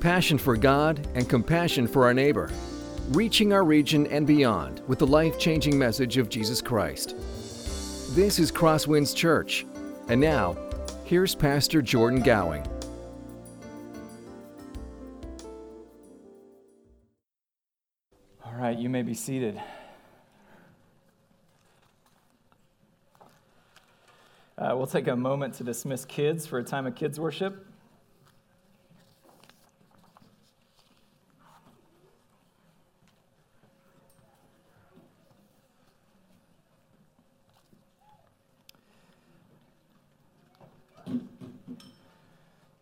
passion for God, and compassion for our neighbor, reaching our region and beyond with the life-changing message of Jesus Christ. This is Crosswinds Church, and now, here's Pastor Jordan Gowing. All right, you may be seated. We'll take a moment to dismiss kids for a time of kids worship.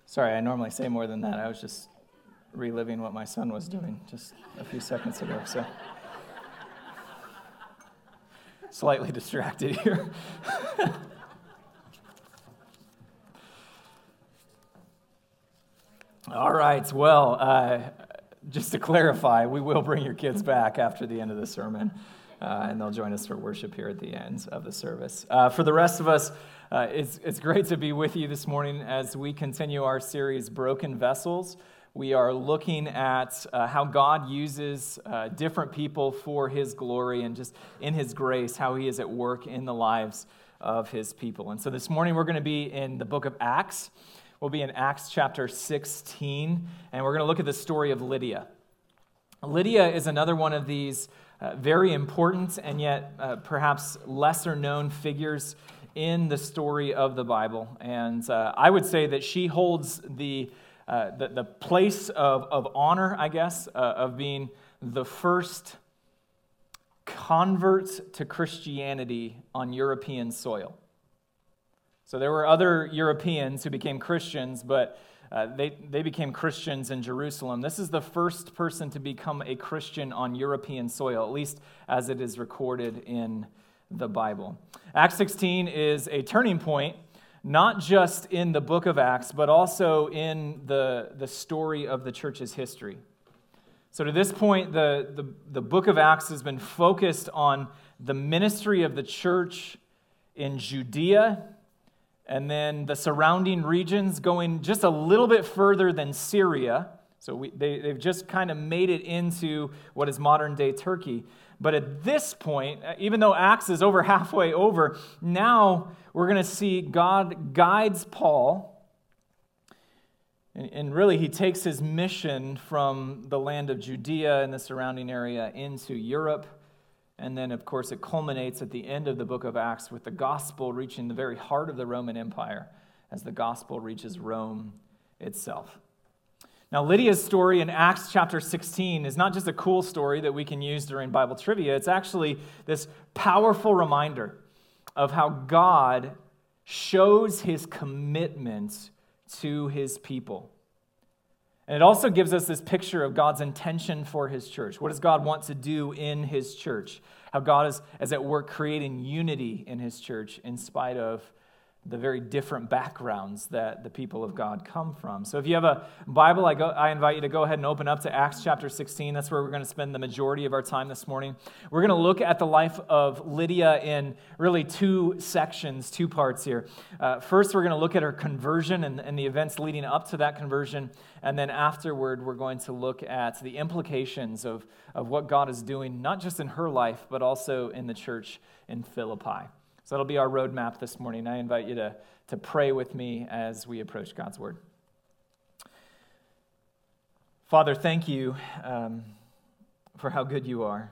Sorry, I normally say more than that. I was just reliving what my son was doing just a few seconds ago, so slightly distracted here. All right, well, just to clarify, we will bring your kids back after the end of the sermon, and they'll join us for worship here at the end of the service. For the rest of us, it's great to be with you this morning as we continue our series, Broken Vessels. We are looking at how God uses different people for His glory and just in His grace, how He is at work in the lives of His people. And so this morning we're going to be in the book of Acts. We'll be in Acts chapter 16, and we're going to look at the story of Lydia. Lydia is another one of these very important and yet perhaps lesser-known figures in the story of the Bible. And I would say that she holds the place of honor, I guess, of being the first convert to Christianity on European soil. So there were other Europeans who became Christians, but they became Christians in Jerusalem. This is the first person to become a Christian on European soil, at least as it is recorded in the Bible. Acts 16 is a turning point, not just in the book of Acts, but also in the story of the church's history. So to this point, the book of Acts has been focused on the ministry of the church in Judea, and then the surrounding regions, going just a little bit further than Syria. So they've just kind of made it into what is modern-day Turkey. But at this point, even though Acts is over halfway over, now we're going to see God guides Paul. And really, he takes his mission from the land of Judea and the surrounding area into Europe. And then, of course, it culminates at the end of the book of Acts with the gospel reaching the very heart of the Roman Empire as the gospel reaches Rome itself. Now, Lydia's story in Acts chapter 16 is not just a cool story that we can use during Bible trivia. It's actually this powerful reminder of how God shows His commitment to His people. And it also gives us this picture of God's intention for His church. What does God want to do in His church? How God is at work creating unity in His church in spite of the very different backgrounds that the people of God come from. So if you have a Bible, I invite you to go ahead and open up to Acts chapter 16. That's where we're going to spend the majority of our time this morning. We're going to look at the life of Lydia in really two sections, two parts here. First, we're going to look at her conversion and the events leading up to that conversion. And then afterward, we're going to look at the implications of what God is doing, not just in her life, but also in the church in Philippi. So that'll be our roadmap this morning. I invite you to pray with me as we approach God's Word. Father, thank you for how good you are.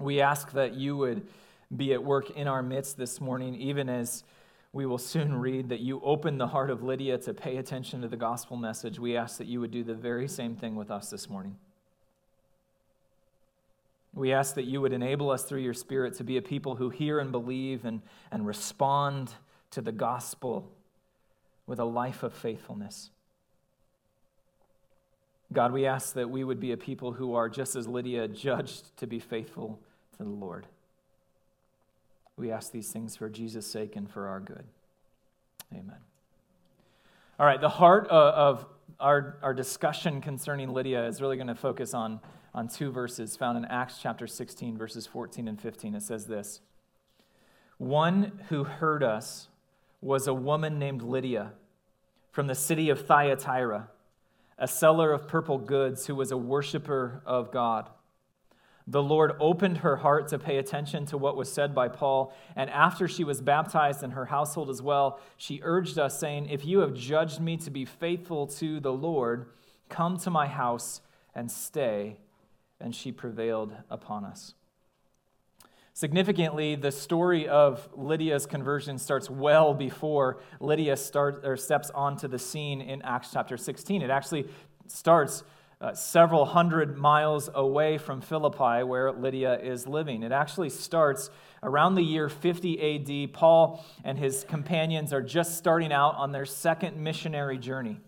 We ask that you would be at work in our midst this morning, even as we will soon read that you opened the heart of Lydia to pay attention to the gospel message. We ask that you would do the very same thing with us this morning. We ask that you would enable us through your Spirit to be a people who hear and believe and respond to the gospel with a life of faithfulness. God, we ask that we would be a people who are, just as Lydia, judged to be faithful to the Lord. We ask these things for Jesus' sake and for our good. Amen. All right, the heart of our discussion concerning Lydia is really going to focus on two verses found in Acts chapter 16, verses 14 and 15. It says this: "One who heard us was a woman named Lydia, from the city of Thyatira, a seller of purple goods who was a worshiper of God. The Lord opened her heart to pay attention to what was said by Paul, and after she was baptized and her household as well, she urged us, saying, "If you have judged me to be faithful to the Lord, come to my house and stay." And she prevailed upon us. Significantly, the story of Lydia's conversion starts well before Lydia steps onto the scene in Acts chapter 16. It actually starts several hundred miles away from Philippi, where Lydia is living. It actually starts around the year 50 AD. Paul and his companions are just starting out on their second missionary journey.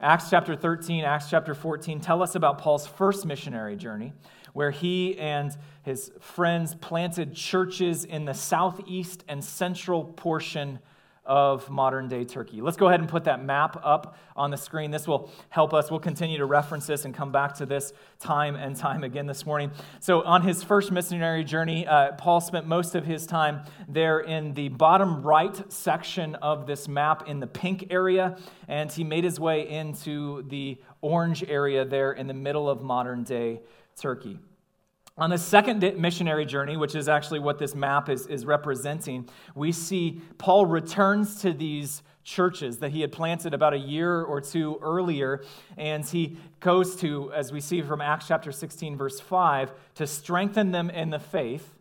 Acts chapter 13, Acts chapter 14 tell us about Paul's first missionary journey, where he and his friends planted churches in the southeast and central portion of modern-day Turkey. Let's go ahead and put that map up on the screen. This will help us. We'll continue to reference this and come back to this time and time again this morning. So on his first missionary journey, Paul spent most of his time there in the bottom right section of this map in the pink area, and he made his way into the orange area there in the middle of modern-day Turkey. On the second missionary journey, which is actually what this map is representing, we see Paul returns to these churches that he had planted about a year or two earlier, and he goes to, as we see from Acts chapter 16, verse 5, to strengthen them in the faith.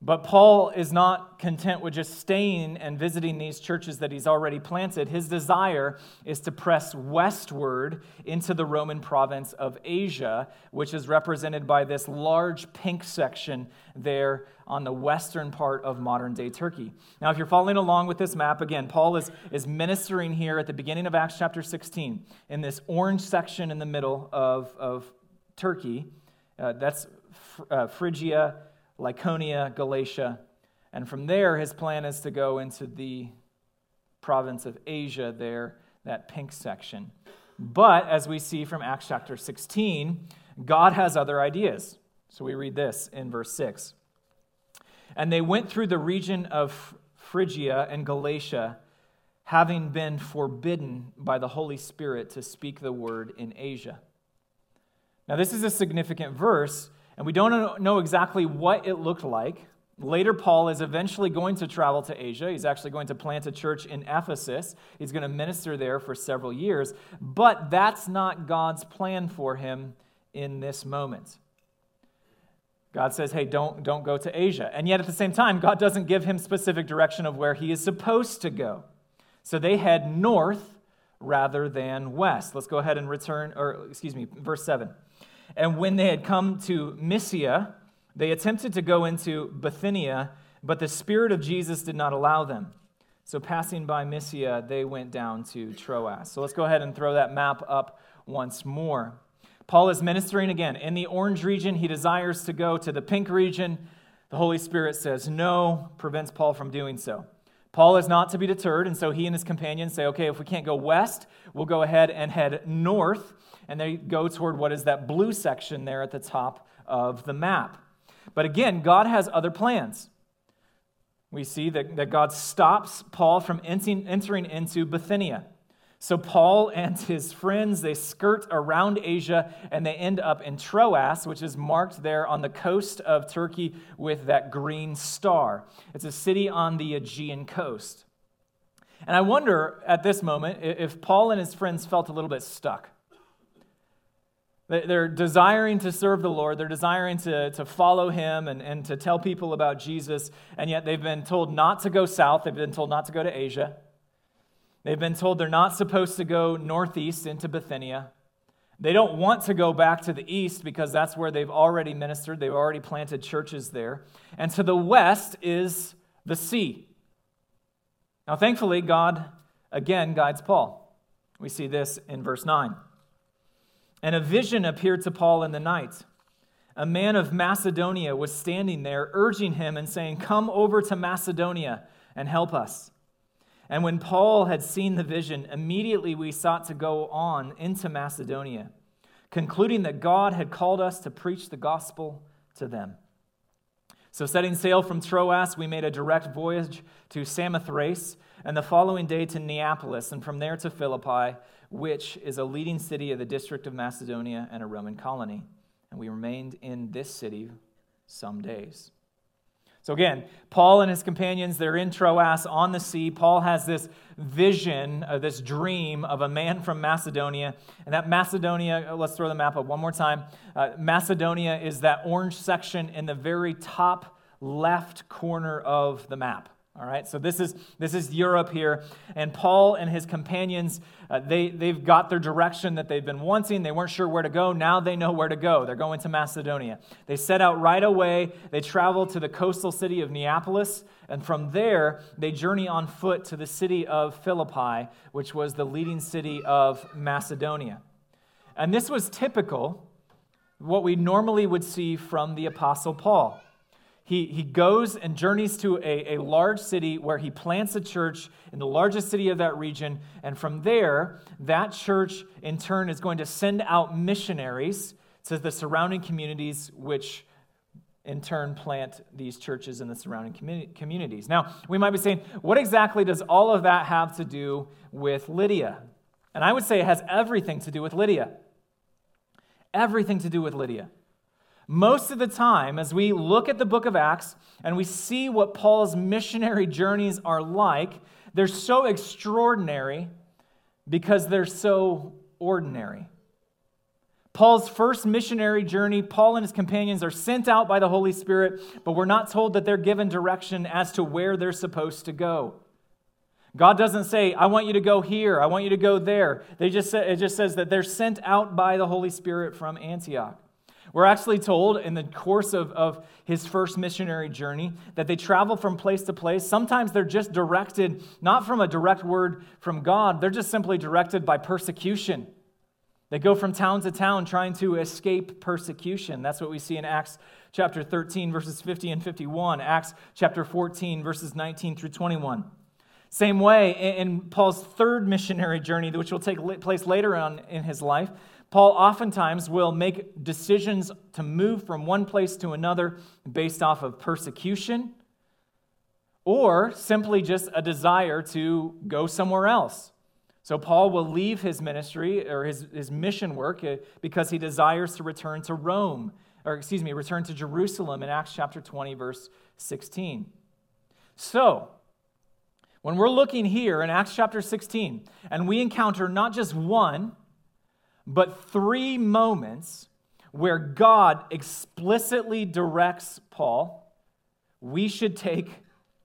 But Paul is not content with just staying and visiting these churches that he's already planted. His desire is to press westward into the Roman province of Asia, which is represented by this large pink section there on the western part of modern-day Turkey. Now, if you're following along with this map, again, Paul is ministering here at the beginning of Acts chapter 16 in this orange section in the middle of Turkey. That's Phrygia, Lycaonia, Galatia, and from there his plan is to go into the province of Asia there, that pink section. But as we see from Acts chapter 16, God has other ideas. So we read this in verse 6. And they went through the region of Phrygia and Galatia, having been forbidden by the Holy Spirit to speak the word in Asia. Now this is a significant verse, and we don't know exactly what it looked like. Later, Paul is eventually going to travel to Asia. He's actually going to plant a church in Ephesus. He's going to minister there for several years. But that's not God's plan for him in this moment. God says, hey, don't go to Asia. And yet at the same time, God doesn't give him specific direction of where he is supposed to go. So they head north rather than west. Let's go ahead and verse 7. And when they had come to Mysia, they attempted to go into Bithynia, but the Spirit of Jesus did not allow them. So passing by Mysia, they went down to Troas. So let's go ahead and throw that map up once more. Paul is ministering again. In the orange region, he desires to go to the pink region. The Holy Spirit says no, prevents Paul from doing so. Paul is not to be deterred, and so he and his companions say, okay, if we can't go west, we'll go ahead and head north. And they go toward what is that blue section there at the top of the map. But again, God has other plans. We see that God stops Paul from entering into Bithynia. So Paul and his friends, they skirt around Asia, and they end up in Troas, which is marked there on the coast of Turkey with that green star. It's a city on the Aegean coast. And I wonder at this moment if Paul and his friends felt a little bit stuck. They're desiring to serve the Lord. They're desiring to follow him and to tell people about Jesus. And yet they've been told not to go south. They've been told not to go to Asia. They've been told they're not supposed to go northeast into Bithynia. They don't want to go back to the east because that's where they've already ministered. They've already planted churches there. And to the west is the sea. Now, thankfully, God again guides Paul. We see this in verse 9. And a vision appeared to Paul in the night. A man of Macedonia was standing there, urging him and saying, "Come over to Macedonia and help us." And when Paul had seen the vision, immediately we sought to go on into Macedonia, concluding that God had called us to preach the gospel to them. So setting sail from Troas, we made a direct voyage to Samothrace, and the following day to Neapolis, and from there to Philippi, which is a leading city of the district of Macedonia and a Roman colony. And we remained in this city some days. So again, Paul and his companions, they're in Troas on the sea. Paul has this vision, this dream of a man from Macedonia. And that Macedonia, let's throw the map up one more time. Macedonia is that orange section in the very top left corner of the map. All right, so this is Europe here, and Paul and his companions, they've got their direction that they've been wanting. They weren't sure where to go. Now they know where to go. They're going to Macedonia. They set out right away. They travel to the coastal city of Neapolis, and from there, they journey on foot to the city of Philippi, which was the leading city of Macedonia. And this was typical, what we normally would see from the Apostle Paul. He goes and journeys to a large city where he plants a church in the largest city of that region. And from there, that church in turn is going to send out missionaries to the surrounding communities, which in turn plant these churches in the surrounding communities. Now, we might be saying, what exactly does all of that have to do with Lydia? And I would say it has everything to do with Lydia. Everything to do with Lydia. Most of the time, as we look at the book of Acts and we see what Paul's missionary journeys are like, they're so extraordinary because they're so ordinary. Paul's first missionary journey, Paul and his companions are sent out by the Holy Spirit, but we're not told that they're given direction as to where they're supposed to go. God doesn't say, I want you to go here, I want you to go there. It just says that they're sent out by the Holy Spirit from Antioch. We're actually told in the course of his first missionary journey that they travel from place to place. Sometimes they're just directed, not from a direct word from God, they're just simply directed by persecution. They go from town to town trying to escape persecution. That's what we see in Acts chapter 13, verses 50 and 51, Acts chapter 14, verses 19 through 21. Same way in Paul's third missionary journey, which will take place later on in his life, Paul oftentimes will make decisions to move from one place to another based off of persecution or simply just a desire to go somewhere else. So Paul will leave his ministry or his mission work because he desires to return to Jerusalem in Acts chapter 20, verse 16. So, when we're looking here in Acts chapter 16 and we encounter not just one, but three moments where God explicitly directs Paul, we should take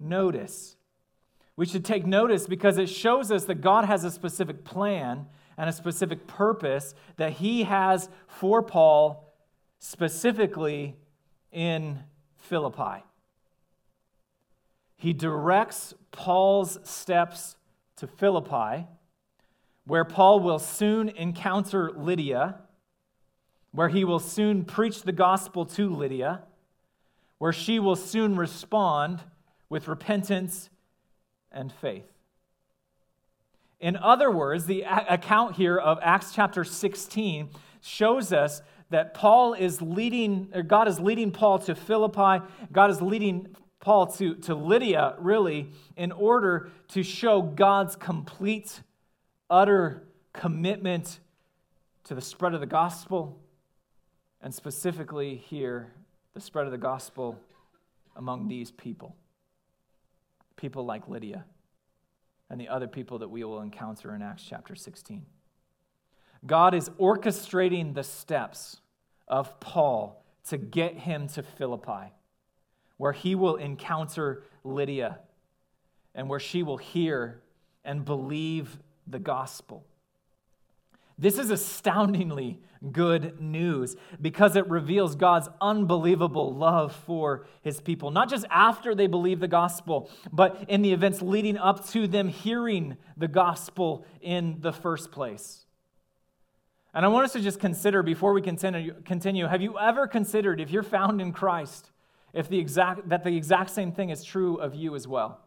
notice. We should take notice because it shows us that God has a specific plan and a specific purpose that he has for Paul specifically in Philippi. He directs Paul's steps to Philippi, where Paul will soon encounter Lydia, where he will soon preach the gospel to Lydia, where she will soon respond with repentance and faith. In other words, the account here of Acts chapter 16 shows us that God is leading Paul to Philippi, God is leading Paul to Lydia, really, in order to show God's complete utter commitment to the spread of the gospel, and specifically here, the spread of the gospel among these people like Lydia and the other people that we will encounter in Acts chapter 16. God is orchestrating the steps of Paul to get him to Philippi, where he will encounter Lydia and where she will hear and believe the gospel. This is astoundingly good news because it reveals God's unbelievable love for his people, not just after they believe the gospel, but in the events leading up to them hearing the gospel in the first place. And I want us to just consider, before we continue, have you ever considered, if you're found in Christ, if the exact same thing is true of you as well?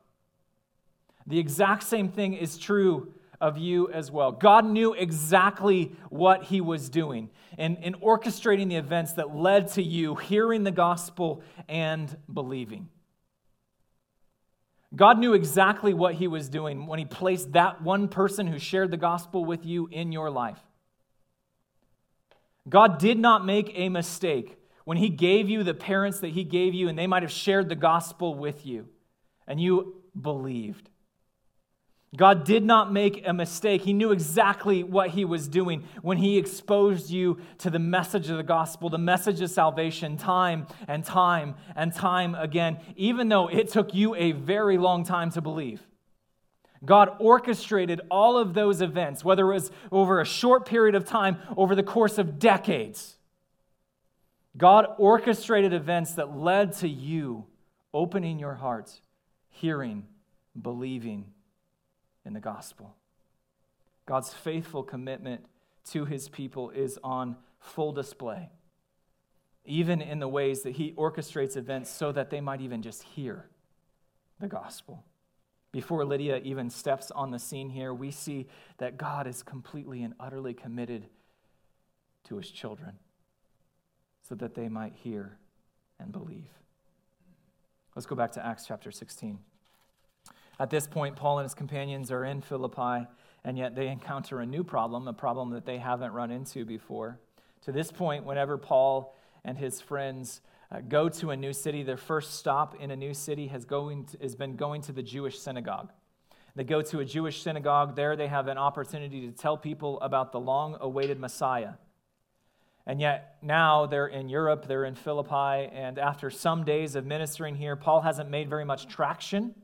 The exact same thing is true of you as well. God knew exactly what he was doing in orchestrating the events that led to you hearing the gospel and believing. God knew exactly what he was doing when he placed that one person who shared the gospel with you in your life. God did not make a mistake when he gave you the parents that he gave you, and they might have shared the gospel with you, and you believed. God did not make a mistake. He knew exactly what he was doing when he exposed you to the message of the gospel, the message of salvation, time and time and time again, even though it took you a very long time to believe. God orchestrated all of those events, whether it was over a short period of time, over the course of decades. God orchestrated events that led to you opening your heart, hearing, believing in the gospel. God's faithful commitment to his people is on full display, even in the ways that he orchestrates events so that they might even just hear the gospel. Before Lydia even steps on the scene here, we see that God is completely and utterly committed to his children so that they might hear and believe. Let's go back to Acts chapter 16. At this point, Paul and his companions are in Philippi, and yet they encounter a new problem, a problem that they haven't run into before. To this point, whenever Paul and his friends go to a new city, their first stop in a new city has been going to the Jewish synagogue. They go to a Jewish synagogue. There they have an opportunity to tell people about the long-awaited Messiah. And yet now they're in Europe, they're in Philippi, and after some days of ministering here, Paul hasn't made very much traction,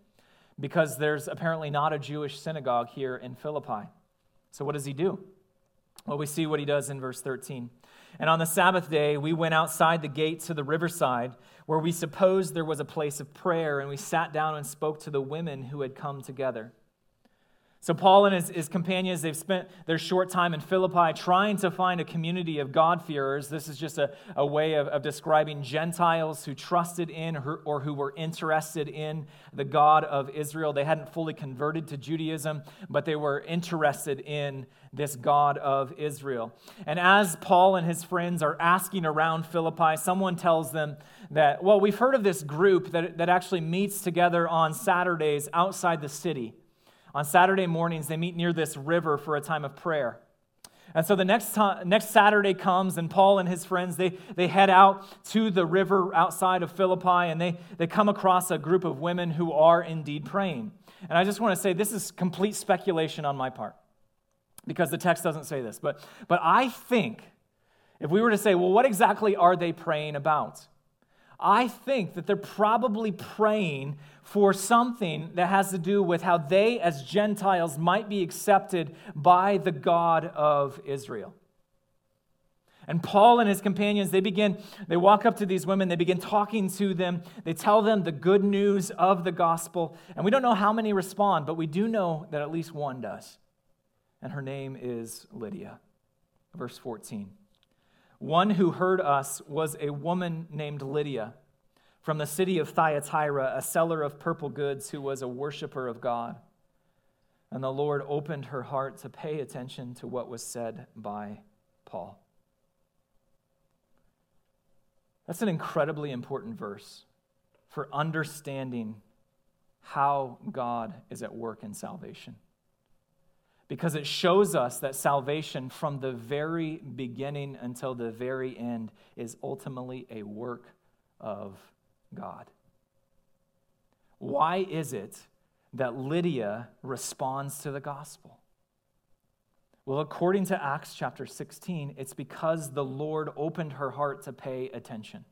because there's apparently not a Jewish synagogue here in Philippi. So what does he do? Well, we see what he does in verse 13. And on the Sabbath day, we went outside the gate to the riverside, where we supposed there was a place of prayer, and we sat down and spoke to the women who had come together. So Paul and his companions, they've spent their short time in Philippi trying to find a community of God-fearers. This is just a way of describing Gentiles who trusted in or who were interested in the God of Israel. They hadn't fully converted to Judaism, but they were interested in this God of Israel. And as Paul and his friends are asking around Philippi, someone tells them that, well, we've heard of this group that actually meets together on Saturdays outside the city. On Saturday mornings, they meet near this river for a time of prayer. And so the next Saturday comes, and Paul and his friends, they head out to the river outside of Philippi, and they come across a group of women who are indeed praying. And I just want to say, this is complete speculation on my part, because the text doesn't say this. But I think, if we were to say, well, what exactly are they praying about? I think that they're probably praying for something that has to do with how they as Gentiles might be accepted by the God of Israel. And Paul and his companions, they walk up to these women, they begin talking to them, they tell them the good news of the gospel, and we don't know how many respond, but we do know that at least one does. And her name is Lydia. Verse 14. One who heard us was a woman named Lydia from the city of Thyatira, a seller of purple goods who was a worshiper of God. And the Lord opened her heart to pay attention to what was said by Paul. That's an incredibly important verse for understanding how God is at work in salvation, because it shows us that salvation from the very beginning until the very end is ultimately a work of God. Why is it that Lydia responds to the gospel? Well, according to Acts chapter 16, it's because the Lord opened her heart to pay attention.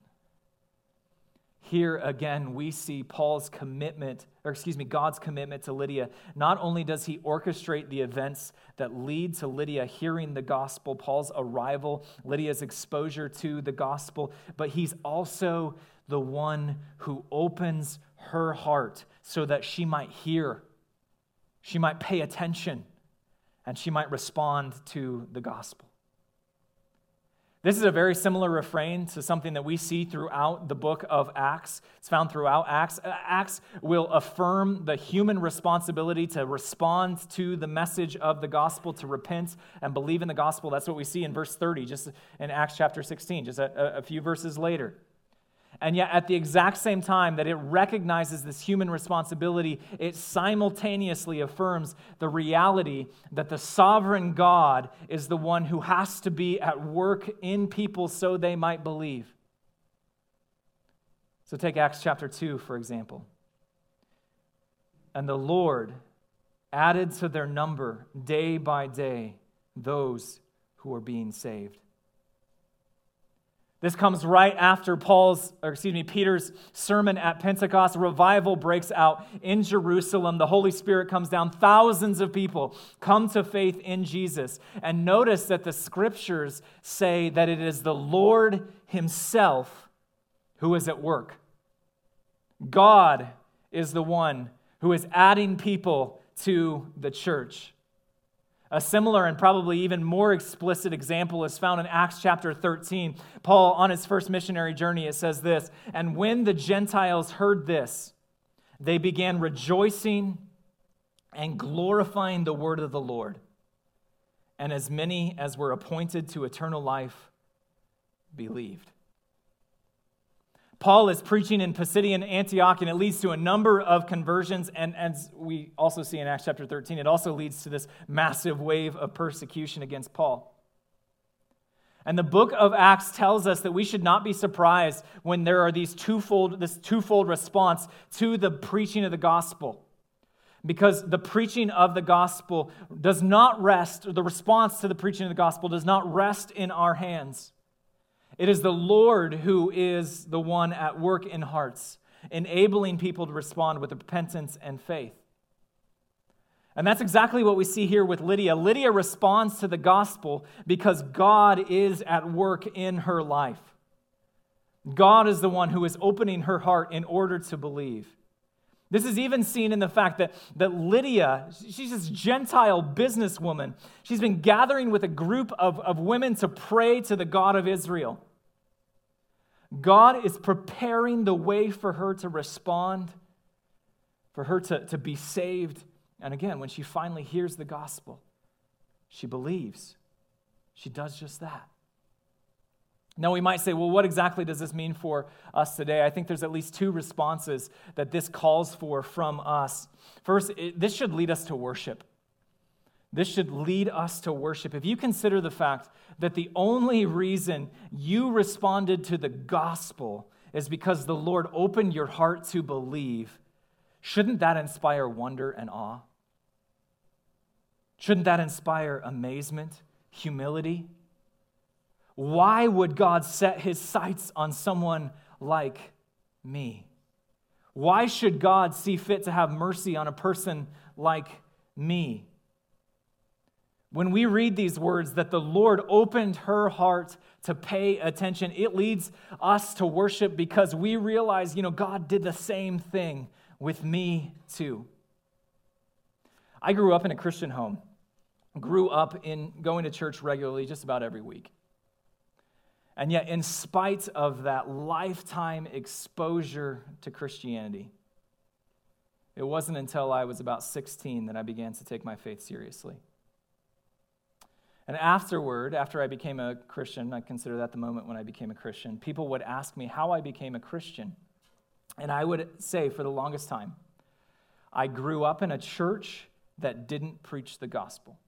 Here again, we see God's commitment to Lydia. Not only does he orchestrate the events that lead to Lydia hearing the gospel, Paul's arrival, Lydia's exposure to the gospel, but he's also the one who opens her heart so that she might hear, she might pay attention, and she might respond to the gospel. This is a very similar refrain to something that we see throughout the book of Acts. It's found throughout Acts. Acts will affirm the human responsibility to respond to the message of the gospel, to repent and believe in the gospel. That's what we see in verse 30, just in Acts chapter 16, just a few verses later. And yet at the exact same time that it recognizes this human responsibility, it simultaneously affirms the reality that the sovereign God is the one who has to be at work in people so they might believe. So take Acts chapter 2, for example. And the Lord added to their number day by day those who are being saved. This comes right after Peter's sermon at Pentecost. Revival breaks out in Jerusalem. The Holy Spirit comes down. Thousands of people come to faith in Jesus. And notice that the scriptures say that it is the Lord himself who is at work. God is the one who is adding people to the church. A similar and probably even more explicit example is found in Acts chapter 13. Paul, on his first missionary journey, it says this, "And when the Gentiles heard this, they began rejoicing and glorifying the word of the Lord. And as many as were appointed to eternal life believed." Paul is preaching in Pisidian Antioch, and it leads to a number of conversions. And as we also see in Acts chapter 13, it also leads to this massive wave of persecution against Paul. And the book of Acts tells us that we should not be surprised when there are this twofold response to the preaching of the gospel. Because the preaching of the gospel does not rest, the response to the preaching of the gospel does not rest in our hands. It is the Lord who is the one at work in hearts, enabling people to respond with repentance and faith. And that's exactly what we see here with Lydia. Lydia responds to the gospel because God is at work in her life. God is the one who is opening her heart in order to believe. This is even seen in the fact that Lydia, she's this Gentile businesswoman. She's been gathering with a group of women to pray to the God of Israel. God is preparing the way for her to respond, for her to be saved. And again, when she finally hears the gospel, she believes. She does just that. Now, we might say, well, what exactly does this mean for us today? I think there's at least two responses that this calls for from us. First, this should lead us to worship. This should lead us to worship. If you consider the fact that the only reason you responded to the gospel is because the Lord opened your heart to believe, shouldn't that inspire wonder and awe? Shouldn't that inspire amazement, humility? Why would God set his sights on someone like me? Why should God see fit to have mercy on a person like me? When we read these words that the Lord opened her heart to pay attention, it leads us to worship because we realize, God did the same thing with me too. I grew up in a Christian home, grew up in going to church regularly just about every week. And yet, in spite of that lifetime exposure to Christianity, it wasn't until I was about 16 that I began to take my faith seriously. And after I became a Christian, I consider that the moment when I became a Christian, people would ask me how I became a Christian. And I would say, for the longest time, I grew up in a church that didn't preach the gospel.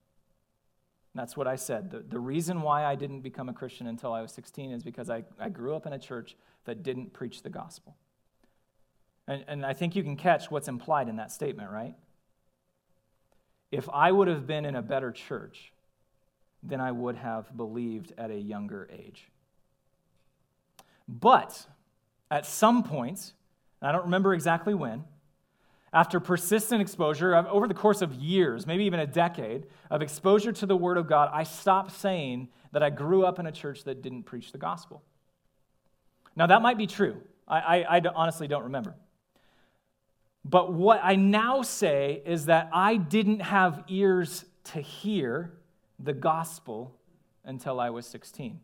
That's what I said. The reason why I didn't become a Christian until I was 16 is because I grew up in a church that didn't preach the gospel. And I think you can catch what's implied in that statement, right? If I would have been in a better church, then I would have believed at a younger age. But at some point, and I don't remember exactly when, after persistent exposure, over the course of years, maybe even a decade, of exposure to the Word of God, I stopped saying that I grew up in a church that didn't preach the gospel. Now, that might be true. I honestly don't remember. But what I now say is that I didn't have ears to hear the gospel until I was 16.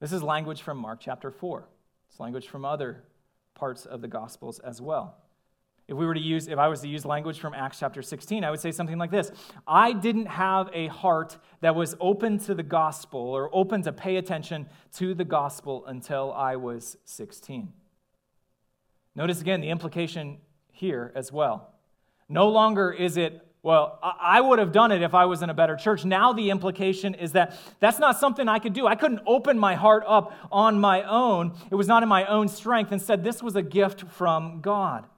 This is language from Mark chapter 4. It's language from other parts of the Gospels as well. If I was to use language from Acts chapter 16, I would say something like this. I didn't have a heart that was open to the gospel or open to pay attention to the gospel until I was 16. Notice again the implication here as well. No longer is it, well, I would have done it if I was in a better church. Now the implication is that that's not something I could do. I couldn't open my heart up on my own. It was not in my own strength. Instead, this was a gift from God.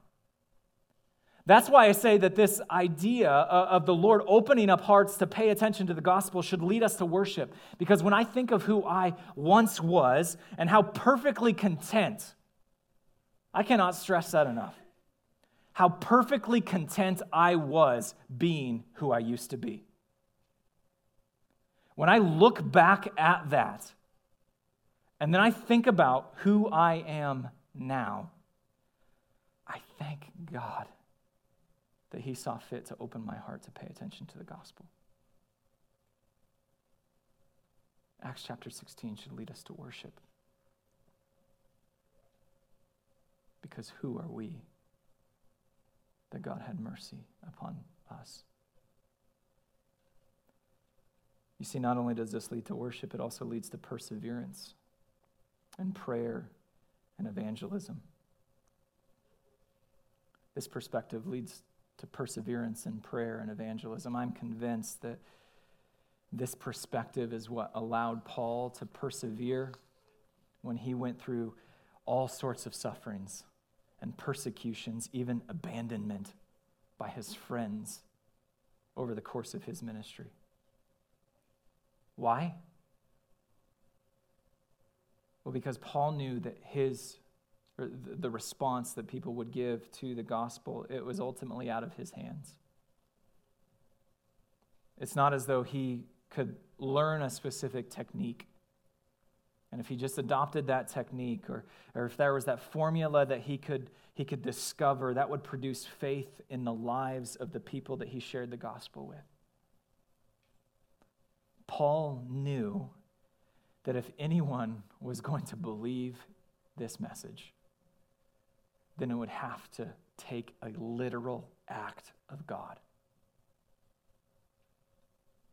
That's why I say that this idea of the Lord opening up hearts to pay attention to the gospel should lead us to worship. Because when I think of who I once was and how perfectly content, I cannot stress that enough. How perfectly content I was being who I used to be. When I look back at that, and then I think about who I am now, I thank God that he saw fit to open my heart to pay attention to the gospel. Acts chapter 16 should lead us to worship. Because who are we that God had mercy upon us? You see, not only does this lead to worship, it also leads to perseverance and prayer and evangelism. This perspective leads to perseverance in prayer and evangelism. I'm convinced that this perspective is what allowed Paul to persevere when he went through all sorts of sufferings and persecutions, even abandonment by his friends over the course of his ministry. Why? Well, because Paul knew that the response that people would give to the gospel, it was ultimately out of his hands. It's not as though he could learn a specific technique. And if he just adopted that technique, or if there was that formula that he could discover, that would produce faith in the lives of the people that he shared the gospel with. Paul knew that if anyone was going to believe this message, then it would have to take a literal act of God.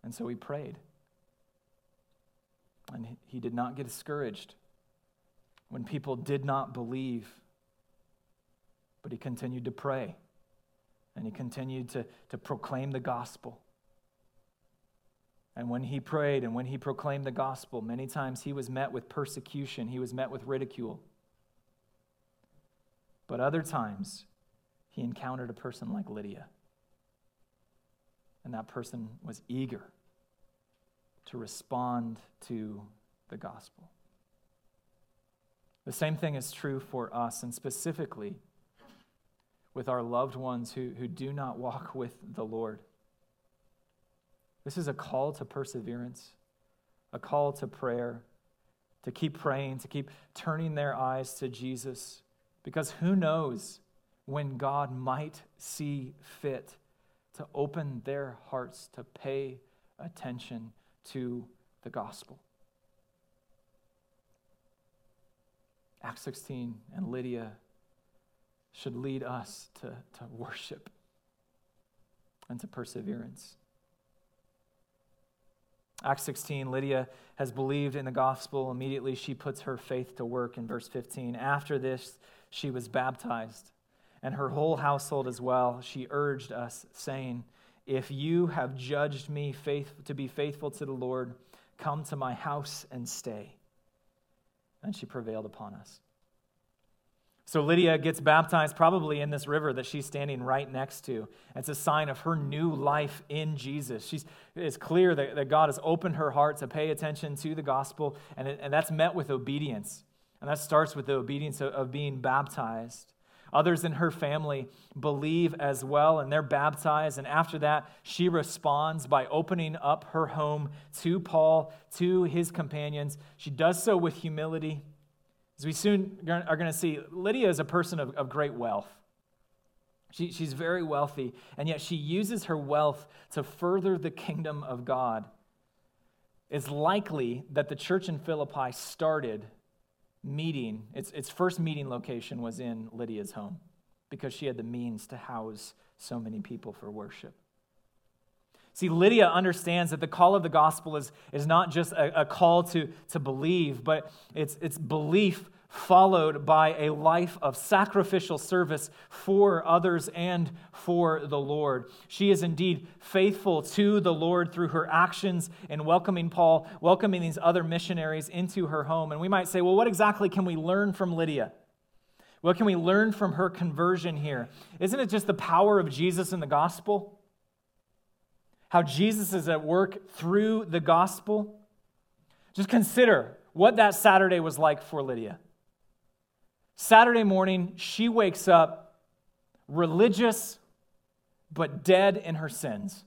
And so he prayed. And he did not get discouraged when people did not believe, but he continued to pray, and he continued to proclaim the gospel. And when he prayed and when he proclaimed the gospel, many times he was met with persecution, he was met with ridicule. But other times, he encountered a person like Lydia, and that person was eager to respond to the gospel. The same thing is true for us, and specifically with our loved ones who do not walk with the Lord. This is a call to perseverance, a call to prayer, to keep praying, to keep turning their eyes to Jesus, because who knows when God might see fit to open their hearts to pay attention to the gospel. Acts 16 and Lydia should lead us to worship and to perseverance. Acts 16, Lydia has believed in the gospel. Immediately she puts her faith to work in verse 15. After this, she was baptized, and her whole household as well. She urged us, saying, "If you have judged me to be faithful to the Lord, come to my house and stay." And she prevailed upon us. So Lydia gets baptized probably in this river that she's standing right next to. It's a sign of her new life in Jesus. It's clear that God has opened her heart to pay attention to the gospel, and that's met with obedience. And that starts with the obedience of being baptized. Others in her family believe as well, and they're baptized. And after that, she responds by opening up her home to Paul, to his companions. She does so with humility. As we soon are going to see, Lydia is a person of great wealth. She's very wealthy, and yet she uses her wealth to further the kingdom of God. It's likely that the church in Philippi started meeting. Its first meeting location was in Lydia's home because she had the means to house so many people for worship. See, Lydia understands that the call of the gospel is not just a call to believe, but it's belief followed by a life of sacrificial service for others and for the Lord. She is indeed faithful to the Lord through her actions in welcoming Paul, welcoming these other missionaries into her home. And we might say, well, what exactly can we learn from Lydia? What can we learn from her conversion here? Isn't it just the power of Jesus in the gospel? How Jesus is at work through the gospel. Just consider what that Saturday was like for Lydia. Saturday morning, she wakes up religious, but dead in her sins.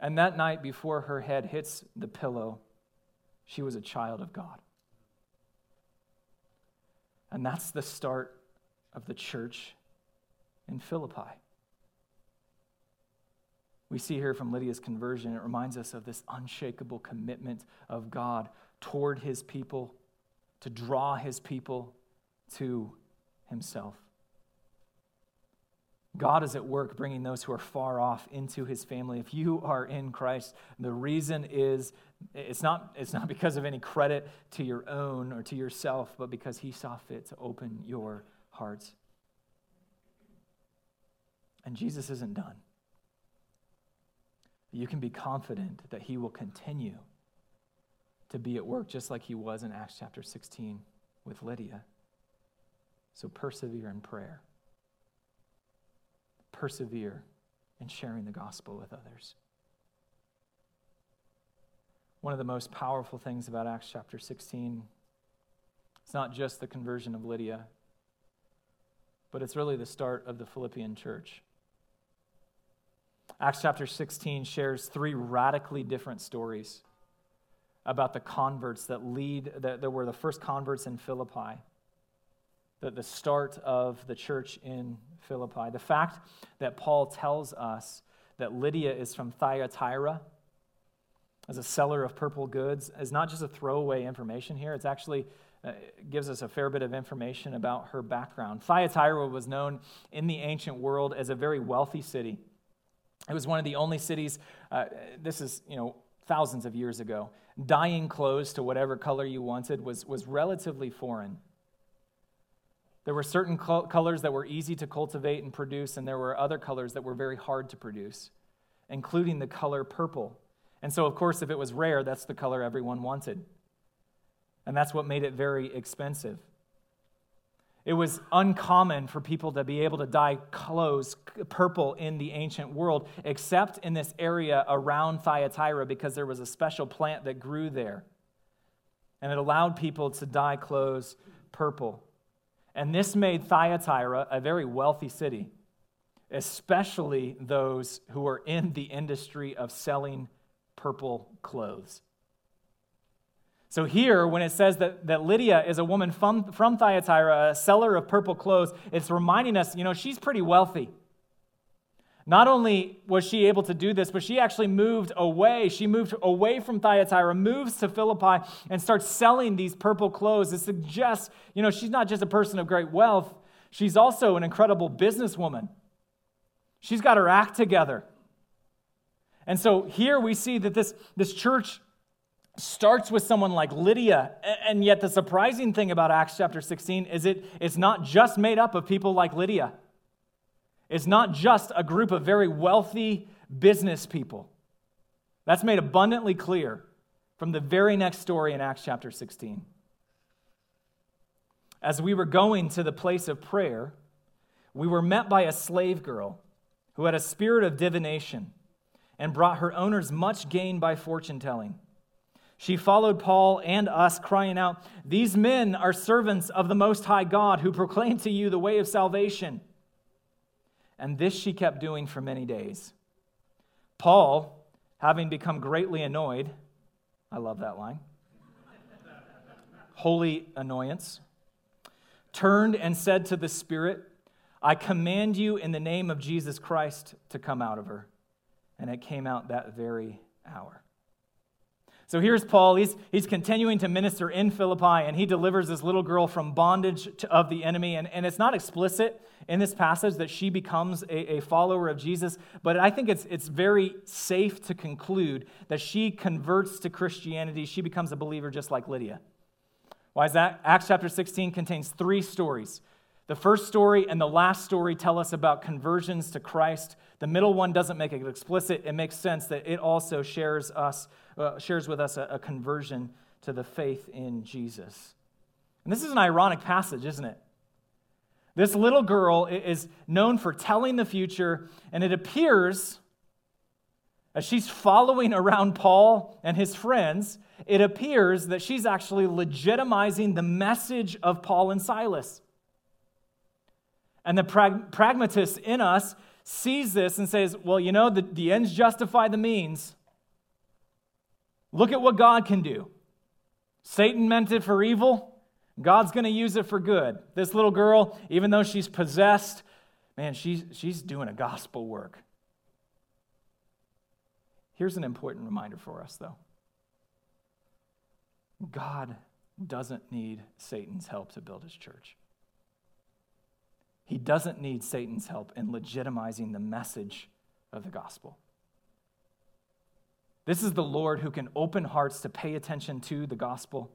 And that night, before her head hits the pillow, she was a child of God. And that's the start of the church in Philippi. We see here from Lydia's conversion, it reminds us of this unshakable commitment of God toward his people, to draw his people to himself. God is at work bringing those who are far off into his family. If you are in Christ, the reason is it's not because of any credit to your own or to yourself, but because he saw fit to open your hearts. And Jesus isn't done. You can be confident that he will continue to be at work just like he was in Acts chapter 16 with Lydia. So persevere in prayer. Persevere in sharing the gospel with others. One of the most powerful things about Acts chapter 16, it's not just the conversion of Lydia, but it's really the start of the Philippian church. Acts chapter 16 shares three radically different stories about the converts that were the first converts in Philippi, the start of the church in Philippi. The fact that Paul tells us that Lydia is from Thyatira as a seller of purple goods is not just a throwaway information here. It's actually gives us a fair bit of information about her background. Thyatira was known in the ancient world as a very wealthy city. It was one of the only cities, this is, thousands of years ago, dyeing clothes to whatever color you wanted was relatively foreign. There were certain colors that were easy to cultivate and produce, and there were other colors that were very hard to produce, including the color purple. And so, of course, if it was rare, that's the color everyone wanted. And that's what made it very expensive. It was uncommon for people to be able to dye clothes purple in the ancient world, except in this area around Thyatira, because there was a special plant that grew there. And it allowed people to dye clothes purple. And this made Thyatira a very wealthy city, especially those who were in the industry of selling purple clothes. So here, when it says that Lydia is a woman from Thyatira, a seller of purple clothes, it's reminding us, she's pretty wealthy. Not only was she able to do this, but she actually moved away. She moved away from Thyatira, moves to Philippi, and starts selling these purple clothes. It suggests, she's not just a person of great wealth. She's also an incredible businesswoman. She's got her act together. And so here we see that this church starts with someone like Lydia, and yet the surprising thing about Acts chapter 16 is it's not just made up of people like Lydia. It's not just a group of very wealthy business people. That's made abundantly clear from the very next story in Acts chapter 16. As we were going to the place of prayer, we were met by a slave girl who had a spirit of divination and brought her owners much gain by fortune-telling. She followed Paul and us, crying out, "These men are servants of the Most High God who proclaim to you the way of salvation." And this she kept doing for many days. Paul, having become greatly annoyed, I love that line, holy annoyance, turned and said to the Spirit, "I command you in the name of Jesus Christ to come out of her." And it came out that very hour. So here's Paul. He's continuing to minister in Philippi, and he delivers this little girl from bondage of the enemy. And it's not explicit in this passage that she becomes a follower of Jesus, but I think it's very safe to conclude that she converts to Christianity. She becomes a believer just like Lydia. Why is that? Acts chapter 16 contains three stories. The first story and the last story tell us about conversions to Christ. The middle one doesn't make it explicit. It makes sense that it also shares with us a conversion to the faith in Jesus. And this is an ironic passage, isn't it? This little girl is known for telling the future, and it appears, as she's following around Paul and his friends, it appears that she's actually legitimizing the message of Paul and Silas. And the pragmatist in us sees this and says, well, you know, the ends justify the means. Look at what God can do. Satan meant it for evil. God's going to use it for good. This little girl, even though she's possessed, man, she's doing a gospel work. Here's an important reminder for us, though. God doesn't need Satan's help to build his church. He doesn't need Satan's help in legitimizing the message of the gospel. This is the Lord who can open hearts to pay attention to the gospel.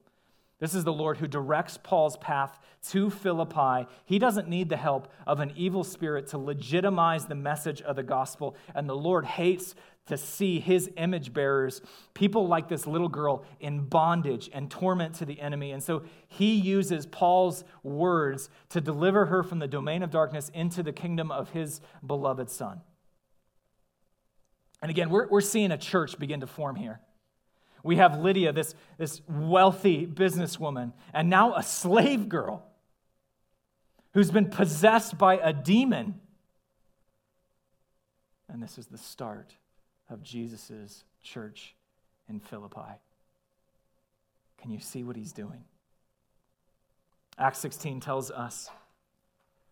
This is the Lord who directs Paul's path to Philippi. He doesn't need the help of an evil spirit to legitimize the message of the gospel. And the Lord hates to see his image bearers, people like this little girl, in bondage and torment to the enemy. And so he uses Paul's words to deliver her from the domain of darkness into the kingdom of his beloved Son. And again, we're seeing a church begin to form here. We have Lydia, this wealthy businesswoman, and now a slave girl who's been possessed by a demon. And this is the start of Jesus' church in Philippi. Can you see what he's doing? Acts 16 tells us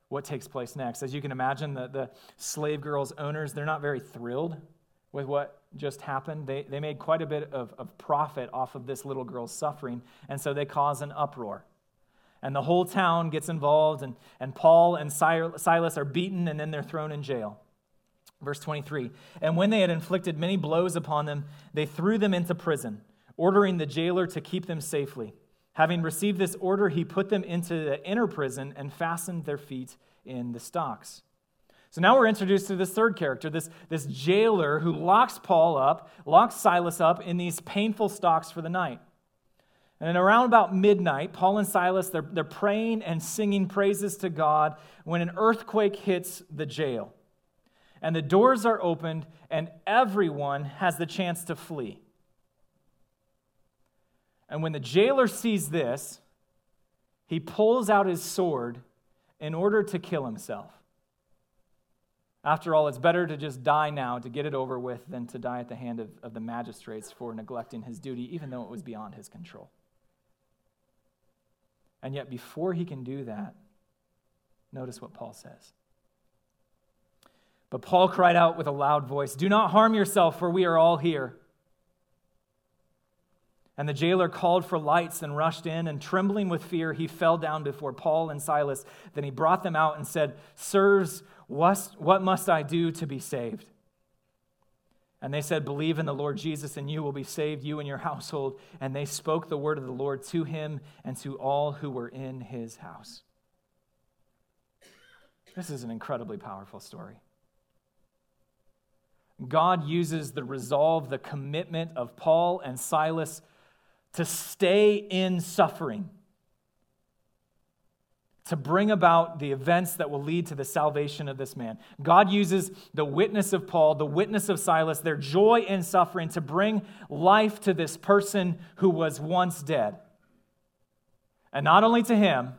what takes place next. As you can imagine, the slave girl's owners, they're not very thrilled with what just happened. They made quite a bit of profit off of this little girl's suffering, and so they cause an uproar. And the whole town gets involved, and Paul and Silas are beaten, and then they're thrown in jail. Verse 23, and when they had inflicted many blows upon them, they threw them into prison, ordering the jailer to keep them safely. Having received this order, he put them into the inner prison and fastened their feet in the stocks. So now we're introduced to this third character, this jailer who locks Paul up, locks Silas up in these painful stocks for the night. And around about midnight, Paul and Silas, they're praying and singing praises to God when an earthquake hits the jail. And the doors are opened, and everyone has the chance to flee. And when the jailer sees this, he pulls out his sword in order to kill himself. After all, it's better to just die now to get it over with than to die at the hand of the magistrates for neglecting his duty, even though it was beyond his control. And yet, before he can do that, notice what Paul says. But Paul cried out with a loud voice, "Do not harm yourself, for we are all here." And the jailer called for lights and rushed in, and trembling with fear, he fell down before Paul and Silas. Then he brought them out and said, "Sirs, what must I do to be saved?" And they said, "Believe in the Lord Jesus, and you will be saved, you and your household." And they spoke the word of the Lord to him and to all who were in his house. This is an incredibly powerful story. God uses the resolve, the commitment of Paul and Silas to stay in suffering, to bring about the events that will lead to the salvation of this man. God uses the witness of Paul, the witness of Silas, their joy in suffering to bring life to this person who was once dead. And not only to him,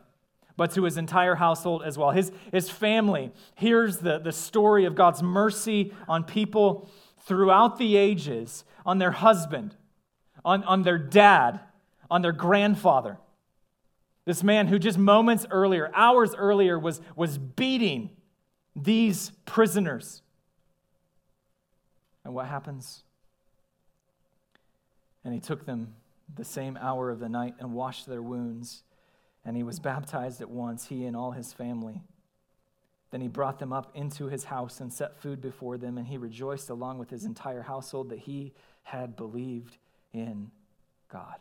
but to his entire household as well. His family hears the story of God's mercy on people throughout the ages, on their husband, on their dad, on their grandfather. This man who just moments earlier, hours earlier, was beating these prisoners. And what happens? And he took them the same hour of the night and washed their wounds. And he was baptized at once, he and all his family. Then he brought them up into his house and set food before them, and he rejoiced along with his entire household that he had believed in God.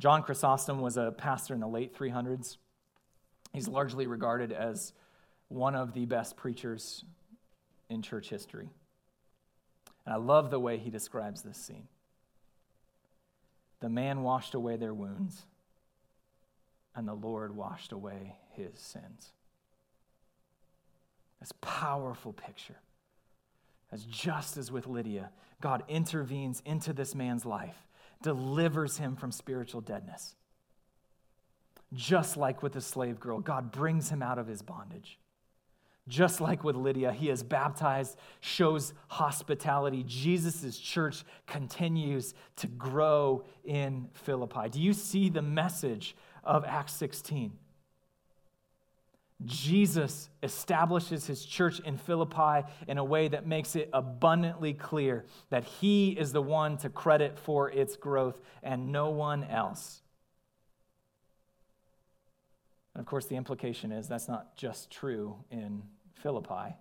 John Chrysostom was a pastor in the late 300s. He's largely regarded as one of the best preachers in church history. And I love the way he describes this scene. The man washed away their wounds, and the Lord washed away his sins. That's a powerful picture. As just as with Lydia, God intervenes into this man's life, delivers him from spiritual deadness. Just like with the slave girl, God brings him out of his bondage. Just like with Lydia, he is baptized, shows hospitality. Jesus' church continues to grow in Philippi. Do you see the message of Acts 16? Jesus establishes his church in Philippi in a way that makes it abundantly clear that he is the one to credit for its growth and no one else. And of course, the implication is that's not just true in Philippi,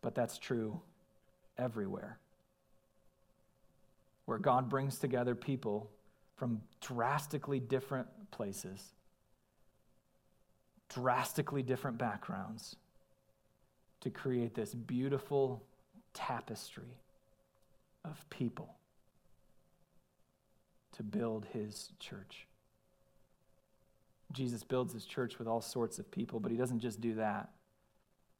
but that's true everywhere. Where God brings together people from drastically different places, drastically different backgrounds, to create this beautiful tapestry of people to build his church. Jesus builds his church with all sorts of people, but he doesn't just do that.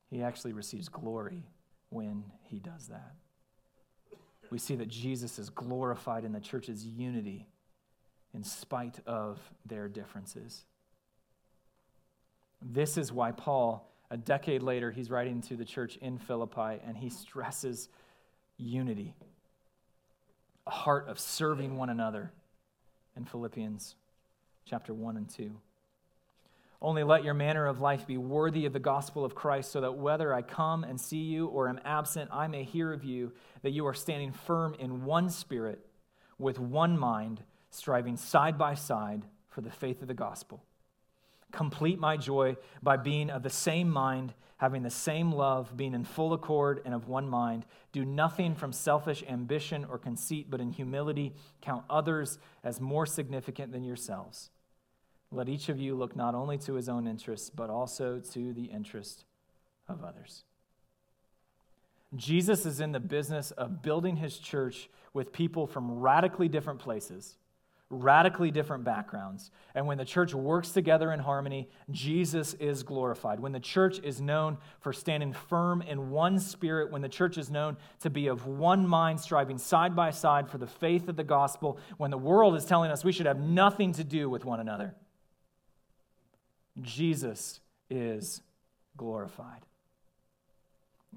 He actually receives glory when he does that. We see that Jesus is glorified in the church's unity in spite of their differences. This is why Paul, a decade later, he's writing to the church in Philippi, and he stresses unity, a heart of serving one another in Philippians chapter 1 and 2. Only let your manner of life be worthy of the gospel of Christ, so that whether I come and see you or am absent, I may hear of you that you are standing firm in one spirit, with one mind, striving side by side for the faith of the gospel. Complete my joy by being of the same mind, having the same love, being in full accord and of one mind. Do nothing from selfish ambition or conceit, but in humility count others as more significant than yourselves. Let each of you look not only to his own interests, but also to the interest of others. Jesus is in the business of building his church with people from radically different places, radically different backgrounds. And when the church works together in harmony, Jesus is glorified. When the church is known for standing firm in one spirit, when the church is known to be of one mind, striving side by side for the faith of the gospel, when the world is telling us we should have nothing to do with one another, Jesus is glorified.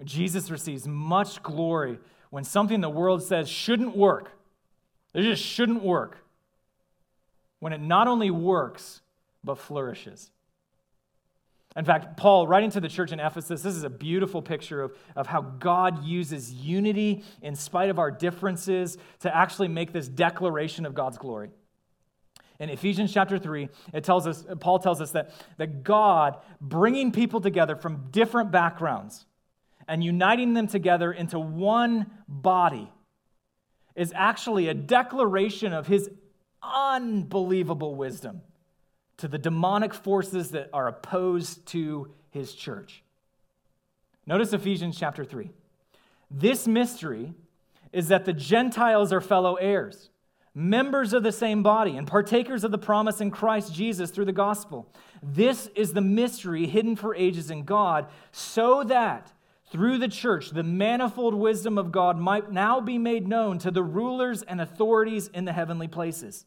Jesus receives much glory when something the world says shouldn't work. It just shouldn't work. When it not only works, but flourishes. In fact, Paul, writing to the church in Ephesus, this is a beautiful picture of how God uses unity in spite of our differences to actually make this declaration of God's glory. In Ephesians chapter 3, Paul tells us that God, bringing people together from different backgrounds and uniting them together into one body, is actually a declaration of his unbelievable wisdom to the demonic forces that are opposed to his church. Notice Ephesians chapter 3. This mystery is that the Gentiles are fellow heirs, members of the same body, and partakers of the promise in Christ Jesus through the gospel. This is the mystery hidden for ages in God, so that through the church, the manifold wisdom of God might now be made known to the rulers and authorities in the heavenly places.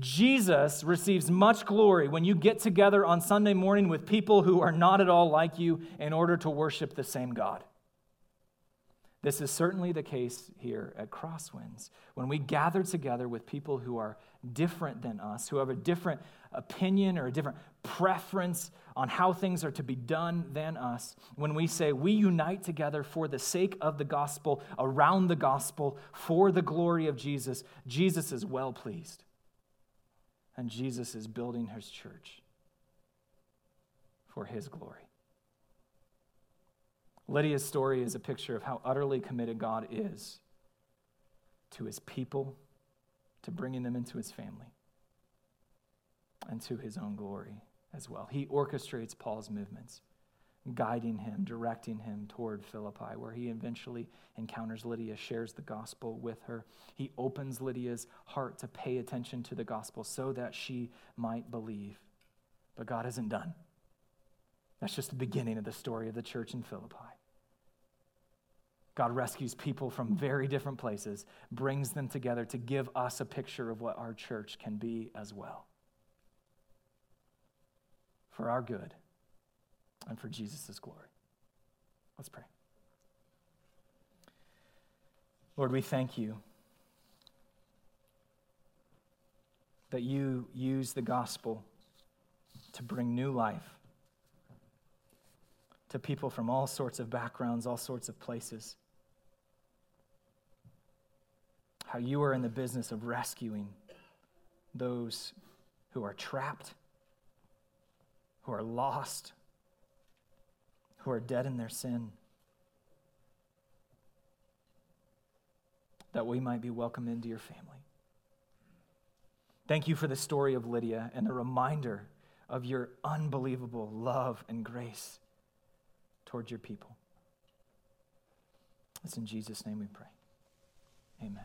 Jesus receives much glory when you get together on Sunday morning with people who are not at all like you in order to worship the same God. This is certainly the case here at Crosswinds. When we gather together with people who are different than us, who have a different opinion or a different preference on how things are to be done than us, when we say we unite together for the sake of the gospel, around the gospel, for the glory of Jesus, Jesus is well pleased. And Jesus is building his church for his glory. Lydia's story is a picture of how utterly committed God is to his people, to bringing them into his family, and to his own glory as well. He orchestrates Paul's movements, guiding him, directing him toward Philippi, where he eventually encounters Lydia, shares the gospel with her. He opens Lydia's heart to pay attention to the gospel so that she might believe. But God isn't done. That's just the beginning of the story of the church in Philippi. God rescues people from very different places, brings them together to give us a picture of what our church can be as well. For our good and for Jesus' glory. Let's pray. Lord, we thank you that you use the gospel to bring new life to people from all sorts of backgrounds, all sorts of places. How you are in the business of rescuing those who are trapped, who are lost, who are dead in their sin, that we might be welcomed into your family. Thank you for the story of Lydia and the reminder of your unbelievable love and grace toward your people. It's in Jesus' name we pray. Amen.